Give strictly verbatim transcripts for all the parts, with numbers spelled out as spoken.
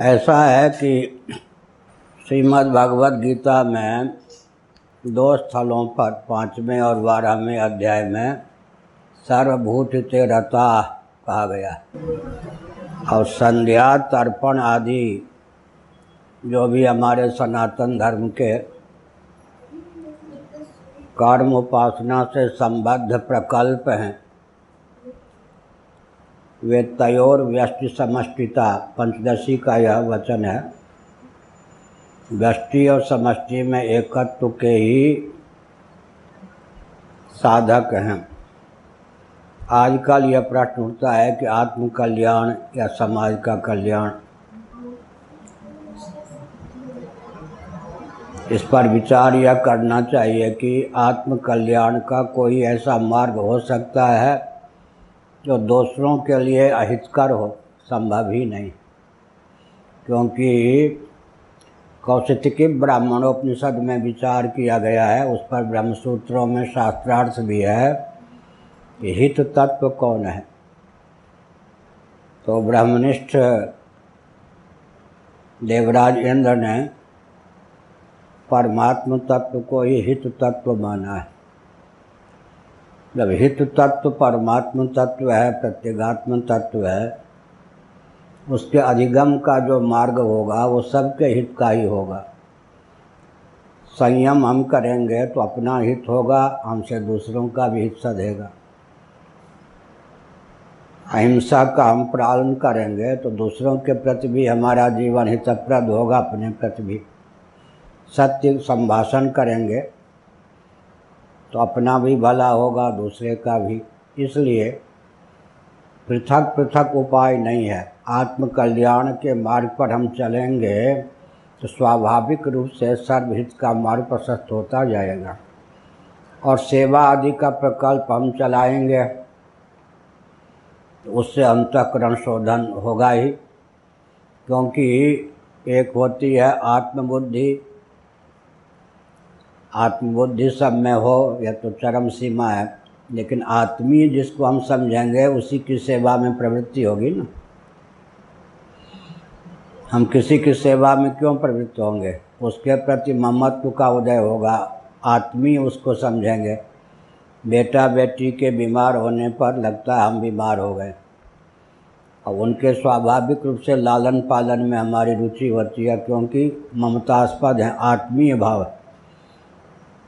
ऐसा है कि श्रीमद् भागवत गीता में दो स्थलों पर पाँचवें और बारहवें अध्याय में सर्वभूत तेरता कहा गया और संध्या तर्पण आदि जो भी हमारे सनातन धर्म के कर्म उपासना से संबद्ध प्रकल्प हैं वे तयोर व्यष्टि समष्टिता पंचदशी का यह वचन है। व्यष्टि और समष्टि में एकत्व के ही साधक हैं। आजकल यह प्रश्न उठता है कि आत्म कल्याण या समाज का कल्याण, इस पर विचार यह करना चाहिए कि आत्म कल्याण का कोई ऐसा मार्ग हो सकता है जो दूसरों के लिए अहितकर हो? संभव ही नहीं, क्योंकि कौशिकी ब्राह्मणोपनिषद में विचार किया गया है, उस पर ब्रह्मसूत्रों में शास्त्रार्थ भी है कि हित तत्व कौन है। तो ब्रह्मनिष्ठ देवराज इंद्र ने परमात्म तत्व को ही हित तत्व माना है। जब हित तत्व परमात्म तत्व है, प्रत्यगात्म तत्व है, उसके अधिगम का जो मार्ग होगा वो सबके हित का ही होगा। संयम हम करेंगे तो अपना हित होगा, हमसे दूसरों का भी हित सधेगा। अहिंसा का हम पालन करेंगे तो दूसरों के प्रति भी हमारा जीवन हितप्रद होगा, अपने प्रति भी। सत्य संभाषण करेंगे तो अपना भी भला होगा, दूसरे का भी। इसलिए पृथक पृथक उपाय नहीं है। आत्मकल्याण के मार्ग पर हम चलेंगे तो स्वाभाविक रूप से सर्वहित का मार्ग प्रशस्त होता जाएगा। और सेवा आदि का प्रकल्प हम चलाएंगे तो उससे अंतःकरण शोधन होगा ही, क्योंकि एक होती है आत्मबुद्धि। आत्मबुद्धि सब में हो यह तो चरम सीमा है, लेकिन आत्मीय जिसको हम समझेंगे उसी की सेवा में प्रवृत्ति होगी ना। हम किसी की सेवा में क्यों प्रवृत्त होंगे? उसके प्रति ममत्व का उदय होगा, आत्मीय उसको समझेंगे। बेटा बेटी के बीमार होने पर लगता है हम बीमार हो गए, और उनके स्वाभाविक रूप से लालन पालन में हमारी रुचि होती है, क्योंकि ममतास्पद है, आत्मीय भाव।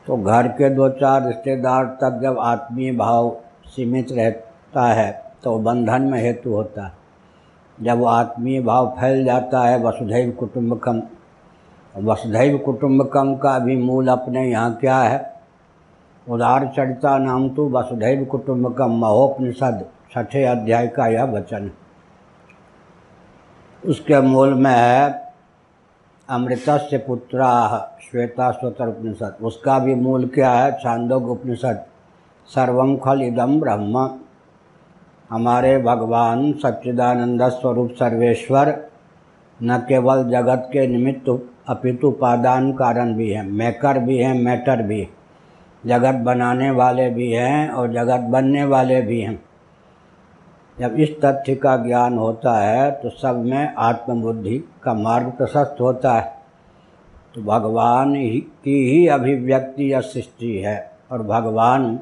तो घर के दो चार रिश्तेदार तक जब आत्मीय भाव सीमित रहता है तो बंधन में हेतु होता है। जब आत्मीय भाव फैल जाता है, वसुधैव कुटुम्बकम। वसुधैव कुटुम्बकम का भी मूल अपने यहाँ क्या है? उदार चरिता नाम तो वसुधैव कुटुम्बकम, महोपनिषद छठे अध्याय का यह वचन। उसके मूल में है अमृतस्य पुत्राः श्वेताश्वतर उपनिषद। उसका भी मूल क्या है? छांदोग्य उपनिषद, सर्वं खल इदं ब्रह्म। हमारे भगवान सच्चिदानंद स्वरूप सर्वेश्वर न केवल जगत के निमित्त अपितु उपादान कारण भी हैं, मेकर भी हैं, मैटर भी है। जगत बनाने वाले भी हैं और जगत बनने वाले भी हैं। जब इस तथ्य का ज्ञान होता है तो सब में आत्मबुद्धि का मार्ग प्रशस्त होता है। तो भगवान ही की ही अभिव्यक्ति या सृष्टि है, और भगवान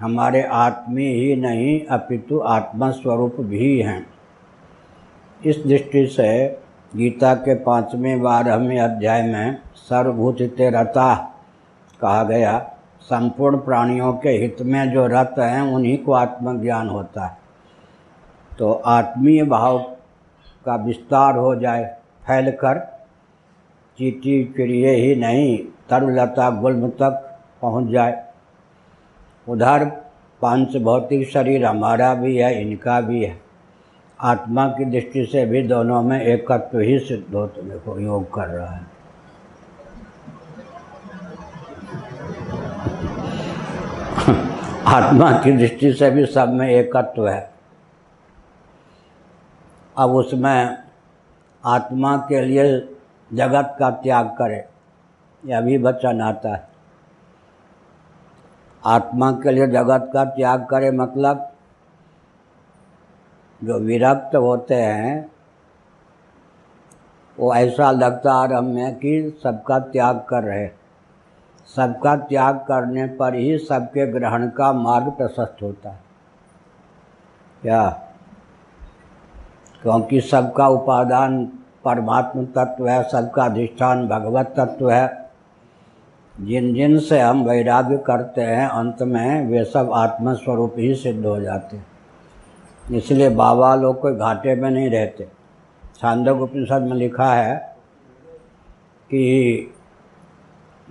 हमारे आत्मी ही नहीं अपितु आत्मस्वरूप भी हैं। इस दृष्टि से गीता के पाँचवें बारहवें अध्याय में सर्वभूतिते रता कहा गया। संपूर्ण प्राणियों के हित में जो रत हैं उन्हीं को आत्मज्ञान होता है। तो आत्मीय भाव का विस्तार हो जाए, फैल कर चीटी चिड़िए ही नहीं तरुलता गुल्म तक पहुंच जाए। उधर पांच भौतिक शरीर हमारा भी है, इनका भी है। आत्मा की दृष्टि से भी दोनों में एकत्व ही सिद्ध होते। देखो योग कर रहा है। आत्मा की दृष्टि से भी सब में एकत्व है। अब उसमें आत्मा के लिए जगत का त्याग करे, यह भी वचन आता है। आत्मा के लिए जगत का त्याग करे मतलब जो विरक्त होते हैं वो ऐसा लगता आ रहा है कि सबका त्याग कर रहे, सबका त्याग करने पर ही सबके ग्रहण का मार्ग प्रशस्त होता है। क्या? क्योंकि सबका उपादान परमात्म तत्व है, सबका अधिष्ठान भगवत तत्व है। जिन जिन से हम वैराग्य करते हैं अंत में वे सब आत्मस्वरूप ही सिद्ध हो जाते हैं। इसलिए बाबा लोग कोई घाटे में नहीं रहते। छांदोग्य उपनिषद में लिखा है कि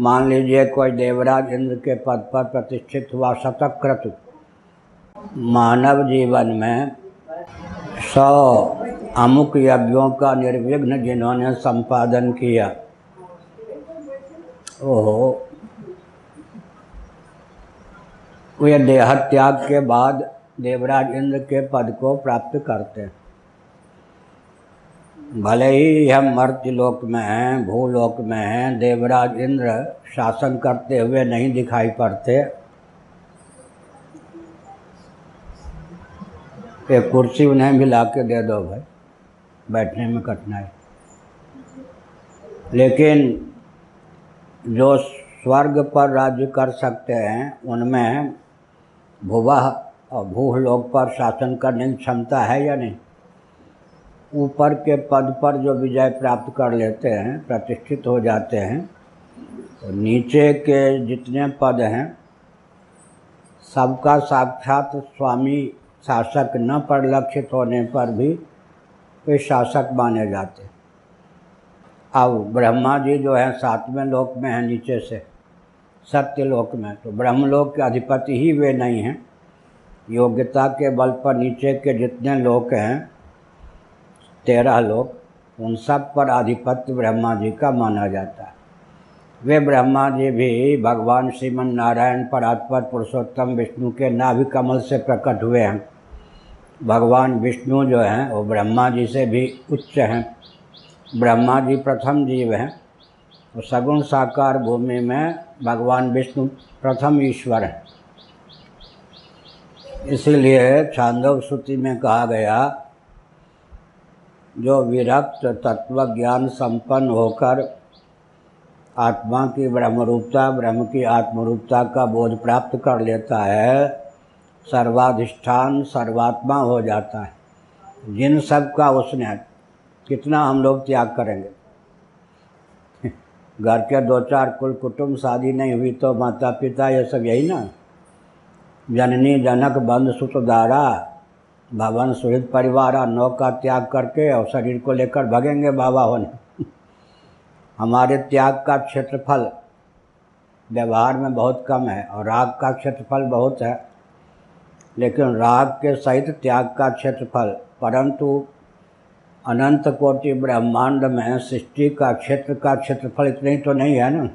मान लीजिए कोई देवराज इंद्र के पद पर प्रतिष्ठित हुआ शतक्रतु, मानव जीवन में सौ अमुक यज्ञों का निर्विघ्न जिन्होंने संपादन किया। ओहो, वे देहत्याग के बाद देवराज इंद्र के पद को प्राप्त करते हैं। भले ही हम मर्त्यलोक में हैं, भूलोक में हैं, देवराज इंद्र शासन करते हुए नहीं दिखाई पड़ते। एक कुर्सी उन्हें मिला के दे दो भाई, बैठने में कठिनाई। लेकिन जो स्वर्ग पर राज्य कर सकते हैं उनमें भूवह और भूलोक पर शासन करने की क्षमता है या नहीं? ऊपर के पद पर जो विजय प्राप्त कर लेते हैं, प्रतिष्ठित हो जाते हैं, तो नीचे के जितने पद हैं सबका साक्षात स्वामी शासक न परिलक्षित होने पर भी वे शासक माने जाते हैं। अब ब्रह्मा जी जो है सातवें लोक में हैं, नीचे से सत्य लोक में, तो ब्रह्मलोक के अधिपति ही वे नहीं हैं। योग्यता के बल पर नीचे के जितने लोक हैं, तेरह लोक, उन सब पर आधिपत्य ब्रह्मा जी का माना जाता है। वे ब्रह्मा जी भी भगवान श्रीमन नारायण परात्पर पुरुषोत्तम विष्णु के नाभि कमल से प्रकट हुए हैं। भगवान विष्णु जो हैं वो ब्रह्मा जी से भी उच्च हैं। ब्रह्मा जी प्रथम जीव हैं, वो सगुण साकार भूमि में भगवान विष्णु प्रथम ईश्वर हैं। इसीलिए छांदोग्य श्रुति में कहा गया, जो विरक्त तत्व ज्ञान संपन्न होकर आत्मा की ब्रह्मरूपता, ब्रह्म की आत्मरूपता का बोध प्राप्त कर लेता है, सर्वाधिष्ठान सर्वात्मा हो जाता है। जिन सब का उसने कितना हम लोग त्याग करेंगे। घर के दो चार कुल कुटुंब, शादी नहीं हुई तो माता पिता, ये सब यही ना। जननी जनक बंद सुतदारा भवन सुहृद परिवारा, नौ का त्याग करके और शरीर को लेकर भगेंगे बाबा होने। हमारे त्याग का क्षेत्रफल व्यवहार में बहुत कम है और राग का क्षेत्रफल बहुत है। लेकिन राग के सहित त्याग का क्षेत्रफल, परंतु अनंत कोटि ब्रह्मांड में सृष्टि का क्षेत्र का क्षेत्रफल इतने ही तो नहीं है ना।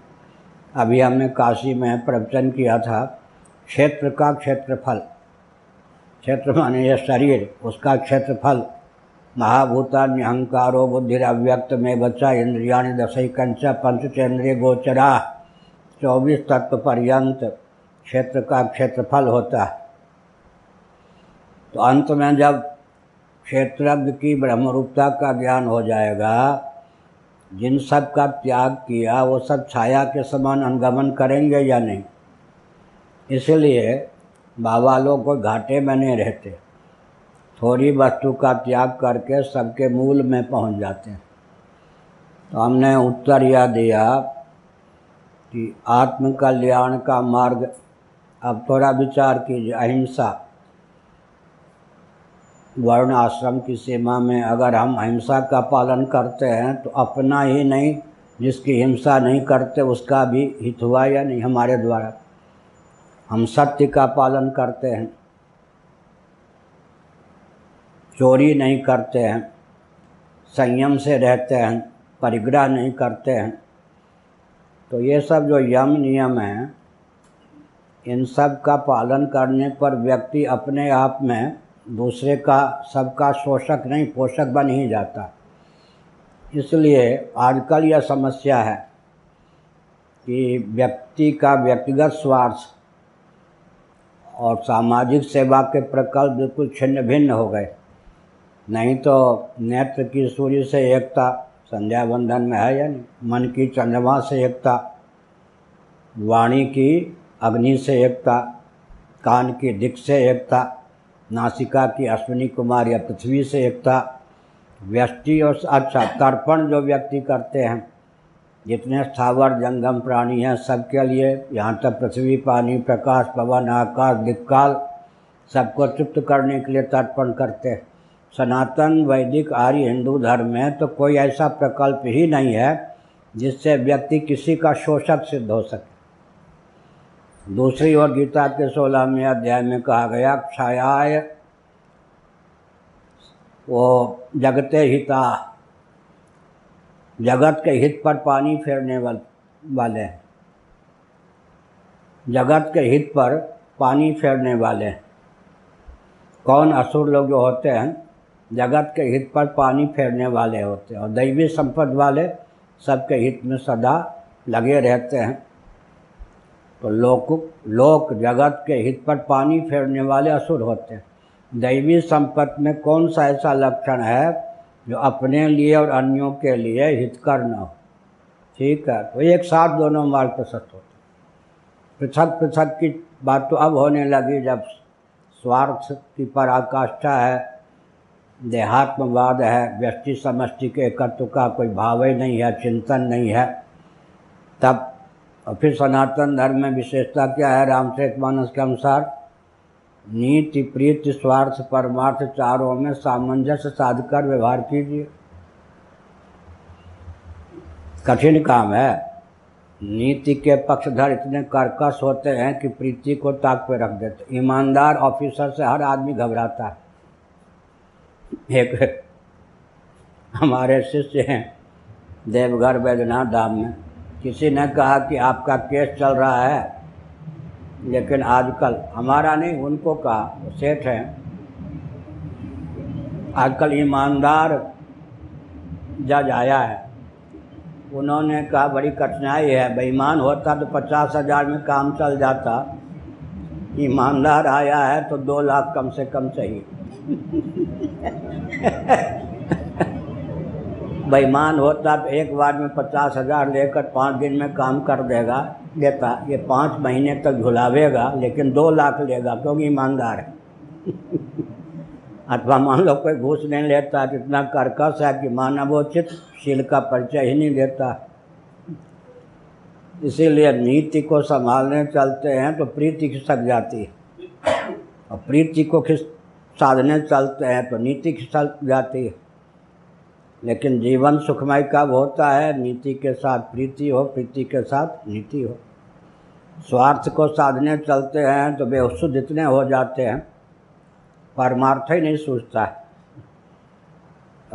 अभी हमने काशी में प्रवचन किया था, क्षेत्र का क्षेत्रफल, क्षेत्र माने यह शरीर, उसका क्षेत्रफल महाभूता न्यहंकारो बुद्धिराव्यक्त में बच्चा इंद्रियाणि दशई कंचा पंचचेंद्रिय गोचरा, चौबीस तत्व पर्यंत क्षेत्र का क्षेत्रफल होता है। तो अंत में जब क्षेत्रज्ञ की ब्रह्मरूपता का ज्ञान हो जाएगा, जिन सब का त्याग किया वो सब छाया के समान अनुगमन करेंगे या नहीं? इसलिए बाबा लोग कोई घाटे में नहीं रहते, थोड़ी वस्तु का त्याग करके सबके मूल में पहुंच जाते हैं। तो हमने उत्तर यह दिया कि आत्मकल्याण का मार्ग, अब थोड़ा विचार कीजिए। अहिंसा, वर्ण आश्रम की सीमा में अगर हम अहिंसा का पालन करते हैं तो अपना ही नहीं, जिसकी हिंसा नहीं करते उसका भी हित हुआ या नहीं हमारे द्वारा। हम सत्य का पालन करते हैं, चोरी नहीं करते हैं, संयम से रहते हैं, परिग्रह नहीं करते हैं। तो ये सब जो यम नियम हैं, इन सब का पालन करने पर व्यक्ति अपने आप में दूसरे का, सबका शोषक नहीं पोषक बन ही जाता। इसलिए आजकल यह समस्या है कि व्यक्ति का व्यक्तिगत स्वार्थ और सामाजिक सेवा के प्रकल्प बिल्कुल छिन्न भिन्न हो गए। नहीं तो नेत्र की सूर्य से एकता, संध्या बंधन में है या नहीं। मन की चंद्रमा से एकता, वाणी की अग्नि से एकता, कान की दिक् से एकता, नासिका की अश्विनी कुमार या पृथ्वी से एकता, व्यष्टि और अच्छा तर्पण जो व्यक्ति करते हैं, जितने स्थावर जंगम प्राणी हैं सबके लिए, यहाँ तक पृथ्वी पानी प्रकाश पवन आकाश दिक्काल सबको तृप्त करने के लिए तर्पण करते हैं। सनातन वैदिक आर्य हिंदू धर्म में तो कोई ऐसा प्रकल्प ही नहीं है जिससे व्यक्ति किसी का शोषक सिद्ध हो सके। दूसरी ओर गीता के सोलहवें अध्याय में कहा गया, क्षयाय वो जगते हिता, जगत के हित पर पानी फेरने वाले हैं, जगत के हित पर पानी फेरने वाले हैं। कौन? असुर लोग जो होते हैं जगत के हित पर पानी फेरने वाले होते हैं, और दैवी संपद वाले सबके हित में सदा लगे रहते हैं। तो लोक लोक जगत के हित पर पानी फेरने वाले असुर होते हैं। दैवी संपत्ति में कौन सा ऐसा लक्षण है जो अपने लिए और अन्यों के लिए हितकर न हो? ठीक है, तो एक साथ दोनों मार्ग प्रशस्त होते। पृथक पृथक की बात तो अब होने लगी जब स्वार्थ की पराकाष्ठा है, देहात्मवाद है, व्यष्टि समष्टि के एकत्व का कोई भाव ही नहीं है, चिंतन नहीं है। तब और फिर सनातन धर्म में विशेषता क्या है? रामचरित मानस के अनुसार नीति प्रीति स्वार्थ परमार्थ चारों में सामंजस्य साधकर व्यवहार कीजिए। कठिन काम है। नीति के पक्षधर इतने कर्कश होते हैं कि प्रीति को ताक पे रख देते। ईमानदार ऑफिसर से हर आदमी घबराता है। एक हमारे शिष्य हैं देवघर बैद्यनाथ धाम में, किसी ने कहा कि आपका केस चल रहा है, लेकिन आजकल हमारा नहीं उनको कहा, सेठ हैं, आजकल ईमानदार जज आया है। उन्होंने कहा बड़ी कठिनाई है, बेईमान होता तो पचास हज़ार में काम चल जाता, ईमानदार आया है तो दो लाख कम से कम चाहिए। बेईमान होता तो एक बार में पचास हज़ार लेकर पाँच दिन में काम कर देगा देता, ये पाँच महीने तक झुलावेगा, लेकिन दो लाख लेगा क्योंकि ईमानदार है। अथवा मान लो कोई घूस नहीं लेता, इतना कर्कश है कि मानवोचित शील का परिचय ही नहीं देता। इसीलिए नीति को संभालने चलते हैं तो प्रीति खिसक जाती है, और प्रीति को खिस साधने चलते हैं तो नीति खिसक जाती है। लेकिन जीवन सुखमय कब होता है? नीति के साथ प्रीति हो, प्रीति के साथ नीति हो। स्वार्थ को साधने चलते हैं तो बेहुसुद इतने हो जाते हैं, परमार्थ ही नहीं सोचता है।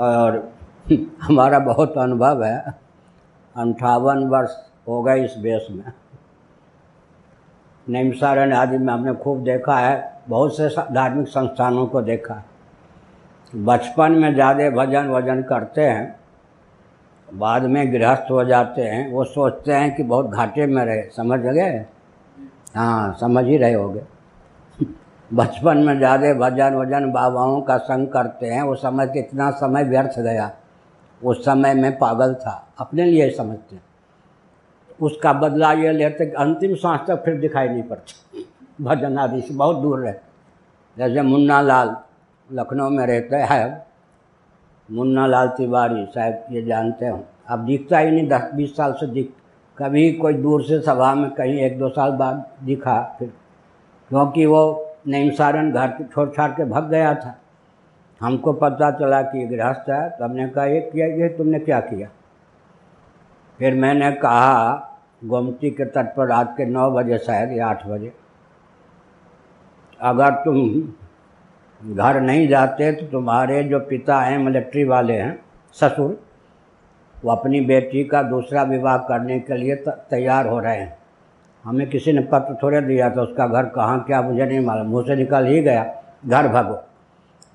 और हमारा बहुत अनुभव है, अंठावन वर्ष हो गए इस देश में, नैमिषारण्य आदि में हमने खूब देखा है, बहुत से धार्मिक संस्थानों को देखा है। बचपन में ज़्यादा भजन वजन करते हैं, बाद में गृहस्थ हो जाते हैं। वो सोचते हैं कि बहुत घाटे में रहे, समझ गए? हाँ, समझ ही रहे होंगे। बचपन में ज़्यादा भजन वजन बाबाओं का संग करते हैं, वो समझ के इतना समय व्यर्थ गया, उस समय में पागल था, अपने लिए ही समझते हैं। उसका बदला ये लेते कि अंतिम सांस तक फिर दिखाई नहीं पड़ता, भजन आदि से बहुत दूर रहते। जैसे मुन्ना लाल लखनऊ में रहते हैं, मुन्ना लाल तिवारी साहब, ये जानते हो। अब दिखता ही नहीं, दस बीस साल से दिख, कभी कोई दूर से सभा में कहीं एक दो साल बाद दिखा फिर, क्योंकि वो नैमिषारण घर छोड़ छाड़ के भाग गया था। हमको पता चला कि गृहस्थ है, तो हमने कहा ये किया, ये तुमने क्या किया? फिर मैंने कहा गोमती के तट पर रात के नौ बजे शायद या आठ बजे, अगर तुम घर नहीं जाते तो तुम्हारे जो पिता हैं मिलिट्री वाले हैं ससुर, वो अपनी बेटी का दूसरा विवाह करने के लिए तैयार हो रहे हैं। हमें किसी ने पत्र थोड़े दिया था, उसका घर कहाँ क्या मुझे नहीं मालूम, मुँह से निकल ही गया, घर भागो।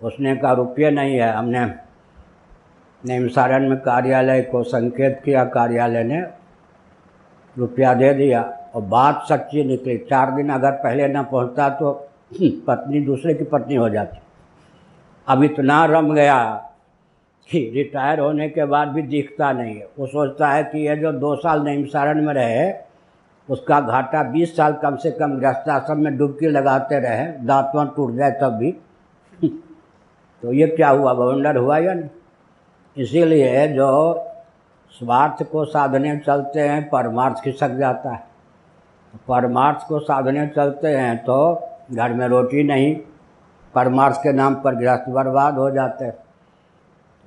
उसने कहा रुपये नहीं है। हमने नैमिषारण में कार्यालय को संकेत किया, कार्यालय ने रुपया दे दिया, और बात सच्ची निकली। चार दिन अगर पहले ना पहुँचता तो पत्नी दूसरे की पत्नी हो जाती। अब इतना रम गया रिटायर होने के बाद भी दिखता नहीं है। वो सोचता है कि ये जो दो साल नैमिषारण में रहे उसका घाटा बीस साल कम से कम गृहस्थाश्रम में डुबकी लगाते रहे, दांतवन टूट जाए तब भी। तो ये क्या हुआ, बवंडर हुआ या नहीं? इसीलिए जो स्वार्थ को साधने चलते हैं परमार्थ खिसक जाता है। परमार्थ को साधने चलते हैं तो घर में रोटी नहीं, परमार्थ के नाम पर गृहस्थ बर्बाद हो जाते हैं।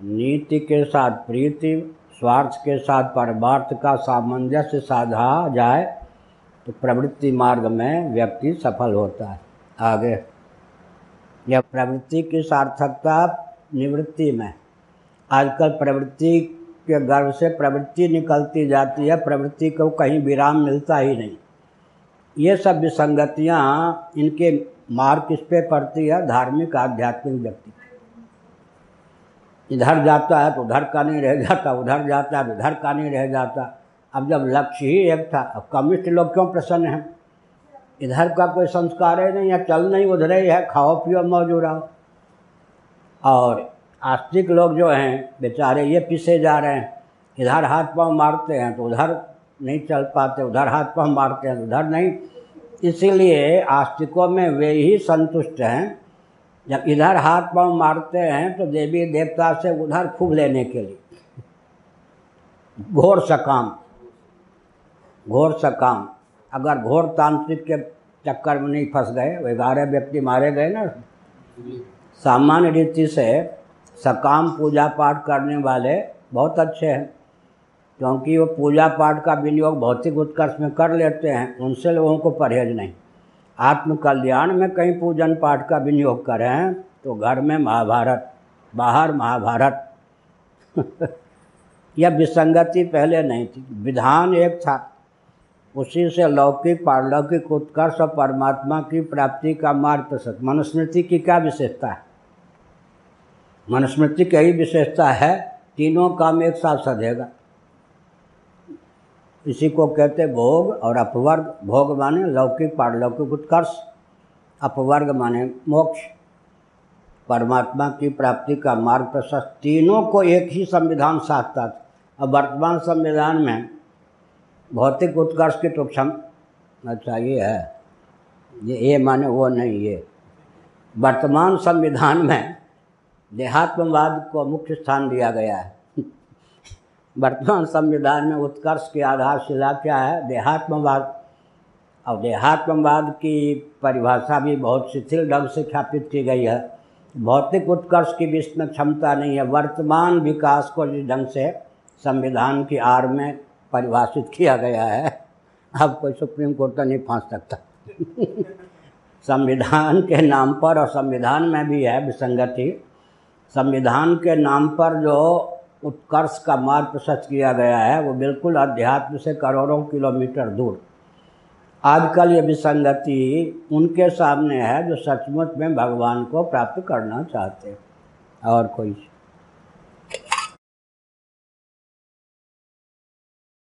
नीति के साथ प्रीति, स्वार्थ के साथ परमार्थ का सामंजस्य साधा जाए तो प्रवृत्ति मार्ग में व्यक्ति सफल होता है। आगे यह प्रवृत्ति की सार्थकता निवृत्ति में। आजकल प्रवृत्ति के गर्भ से प्रवृत्ति निकलती जाती है, प्रवृत्ति को कहीं विराम मिलता ही नहीं। ये सब विसंगतियाँ, इनके मार किस पे पड़ती है? धार्मिक आध्यात्मिक व्यक्ति। इधर जाता है तो उधर का नहीं रह जाता, उधर जाता है तो उधर का नहीं रह जाता। अब जब लक्ष्य ही एक था, अब कम्युनिस्ट लोग क्यों प्रसन्न हैं? इधर का कोई संस्कार है नहीं, या चल नहीं उधर ही है, खाओ पियो मौज उड़ाओ। और आस्तिक लोग जो हैं बेचारे ये पिसे जा रहे हैं, इधर हाथ पाँव मारते हैं तो उधर नहीं चल पाते, उधर हाथ पाँव मारते हैं तो उधर नहीं। इसीलिए आस्तिकों में वे ही संतुष्ट हैं, जब इधर हाथ पाँव मारते हैं तो देवी देवता से उधर खूब लेने के लिए। घोर सकाम, घोर सकाम। अगर घोर तांत्रिक के चक्कर में नहीं फंस गए, वे ग्यारह व्यक्ति मारे गए ना। सामान्य रीति से सकाम पूजा पाठ करने वाले बहुत अच्छे हैं, क्योंकि वो पूजा पाठ का विनियोग भौतिक उत्कर्ष में कर लेते हैं, उनसे लोगों को परहेज नहीं। आत्मकल्याण में कहीं पूजन पाठ का विनियोग करें तो घर में महाभारत, बाहर महाभारत। यह विसंगति पहले नहीं थी। विधान एक था, उसी से लौकिक पारलौकिक उत्कर्ष और परमात्मा की प्राप्ति का मार्ग प्रशस्त। मनुस्मृति की क्या विशेषता है? मनुस्मृति की ही विशेषता है तीनों काम एक साथ सधेगा। इसी को कहते भोग और अपवर्ग। भोग माने लौकिक पारलौकिक उत्कर्ष, अपवर्ग माने मोक्ष, परमात्मा की प्राप्ति का मार्ग प्रशस्त। तीनों को एक ही संविधान साधता था। अब वर्तमान संविधान में भौतिक उत्कर्ष की तो क्षमता, अच्छा ये है, ये ये माने वो नहीं, ये वर्तमान संविधान में देहात्मवाद को मुख्य स्थान दिया गया है। वर्तमान संविधान में उत्कर्ष की आधारशिला क्या है? देहात्मवाद। और देहात्मवाद की परिभाषा भी बहुत शिथिल ढंग से ख्यापित की गई है। भौतिक उत्कर्ष की भी इसमें क्षमता नहीं है। वर्तमान विकास को जिस ढंग से संविधान की आड़ में परिभाषित किया गया है, अब कोई सुप्रीम कोर्ट तो नहीं फांस सकता। संविधान के नाम पर, और संविधान में भी है विसंगति, संविधान के नाम पर जो उत्कर्ष का मार्ग प्रशस्त किया गया है वो बिल्कुल अध्यात्म से करोड़ों किलोमीटर दूर। आजकल ये विसंगति उनके सामने है जो सचमुच में भगवान को प्राप्त करना चाहते हैं। और कोई